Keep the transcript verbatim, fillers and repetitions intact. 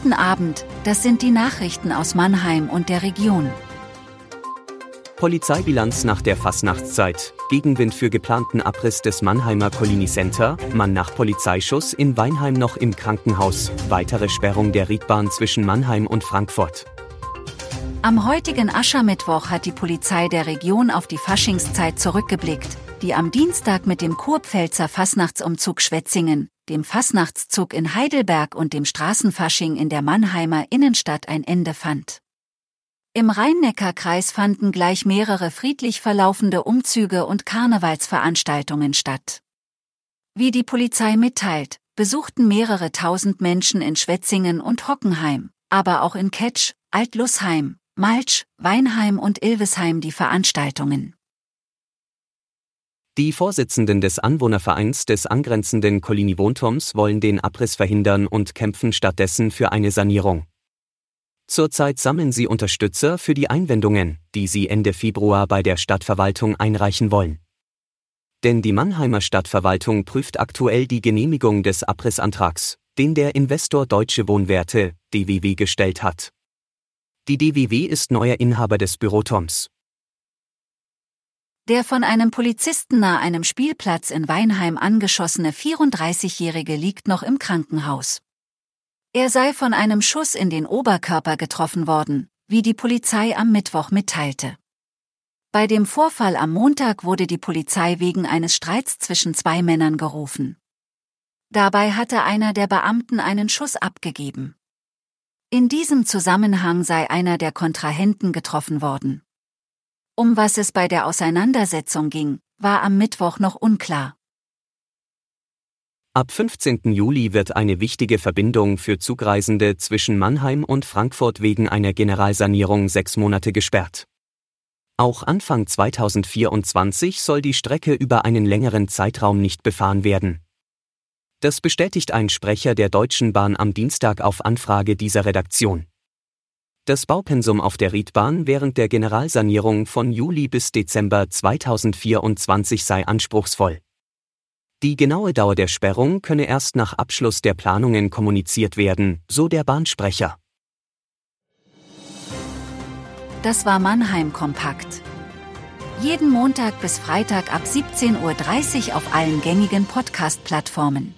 Guten Abend, das sind die Nachrichten aus Mannheim und der Region. Polizeibilanz nach der Fasnachtszeit, Gegenwind für geplanten Abriss des Mannheimer Collini-Center, Mann nach Polizeischuss in Weinheim noch im Krankenhaus, weitere Sperrung der Riedbahn zwischen Mannheim und Frankfurt. Am heutigen Aschermittwoch hat die Polizei der Region auf die Faschingszeit zurückgeblickt, die am Dienstag mit dem Kurpfälzer Fasnachtsumzug Schwetzingen, dem Fasnachtszug in Heidelberg und dem Straßenfasching in der Mannheimer Innenstadt ein Ende fand. Im Rhein-Neckar-Kreis fanden gleich mehrere friedlich verlaufende Umzüge und Karnevalsveranstaltungen statt. Wie die Polizei mitteilt, besuchten mehrere tausend Menschen in Schwetzingen und Hockenheim, aber auch in Ketsch, Altlusheim, Malsch, Weinheim und Ilvesheim die Veranstaltungen. Die Vorsitzenden des Anwohnervereins des angrenzenden Collini-Wohnturms wollen den Abriss verhindern und kämpfen stattdessen für eine Sanierung. Zurzeit sammeln sie Unterstützer für die Einwendungen, die sie Ende Februar bei der Stadtverwaltung einreichen wollen. Denn die Mannheimer Stadtverwaltung prüft aktuell die Genehmigung des Abrissantrags, den der Investor Deutsche Wohnwerte, D W W, gestellt hat. Die D W W ist neuer Inhaber des Büroturms. Der von einem Polizisten nahe einem Spielplatz in Weinheim angeschossene vierunddreißigjährige liegt noch im Krankenhaus. Er sei von einem Schuss in den Oberkörper getroffen worden, wie die Polizei am Mittwoch mitteilte. Bei dem Vorfall am Montag wurde die Polizei wegen eines Streits zwischen zwei Männern gerufen. Dabei hatte einer der Beamten einen Schuss abgegeben. In diesem Zusammenhang sei einer der Kontrahenten getroffen worden. Um was es bei der Auseinandersetzung ging, war am Mittwoch noch unklar. Ab fünfzehnten Juli wird eine wichtige Verbindung für Zugreisende zwischen Mannheim und Frankfurt wegen einer Generalsanierung sechs Monate gesperrt. Auch Anfang zweitausendvierundzwanzig soll die Strecke über einen längeren Zeitraum nicht befahren werden. Das bestätigt ein Sprecher der Deutschen Bahn am Dienstag auf Anfrage dieser Redaktion. Das Baupensum auf der Riedbahn während der Generalsanierung von Juli bis Dezember zweitausendvierundzwanzig sei anspruchsvoll. Die genaue Dauer der Sperrung könne erst nach Abschluss der Planungen kommuniziert werden, so der Bahnsprecher. Das war Mannheim Kompakt. Jeden Montag bis Freitag ab siebzehn Uhr dreißig auf allen gängigen Podcast-Plattformen.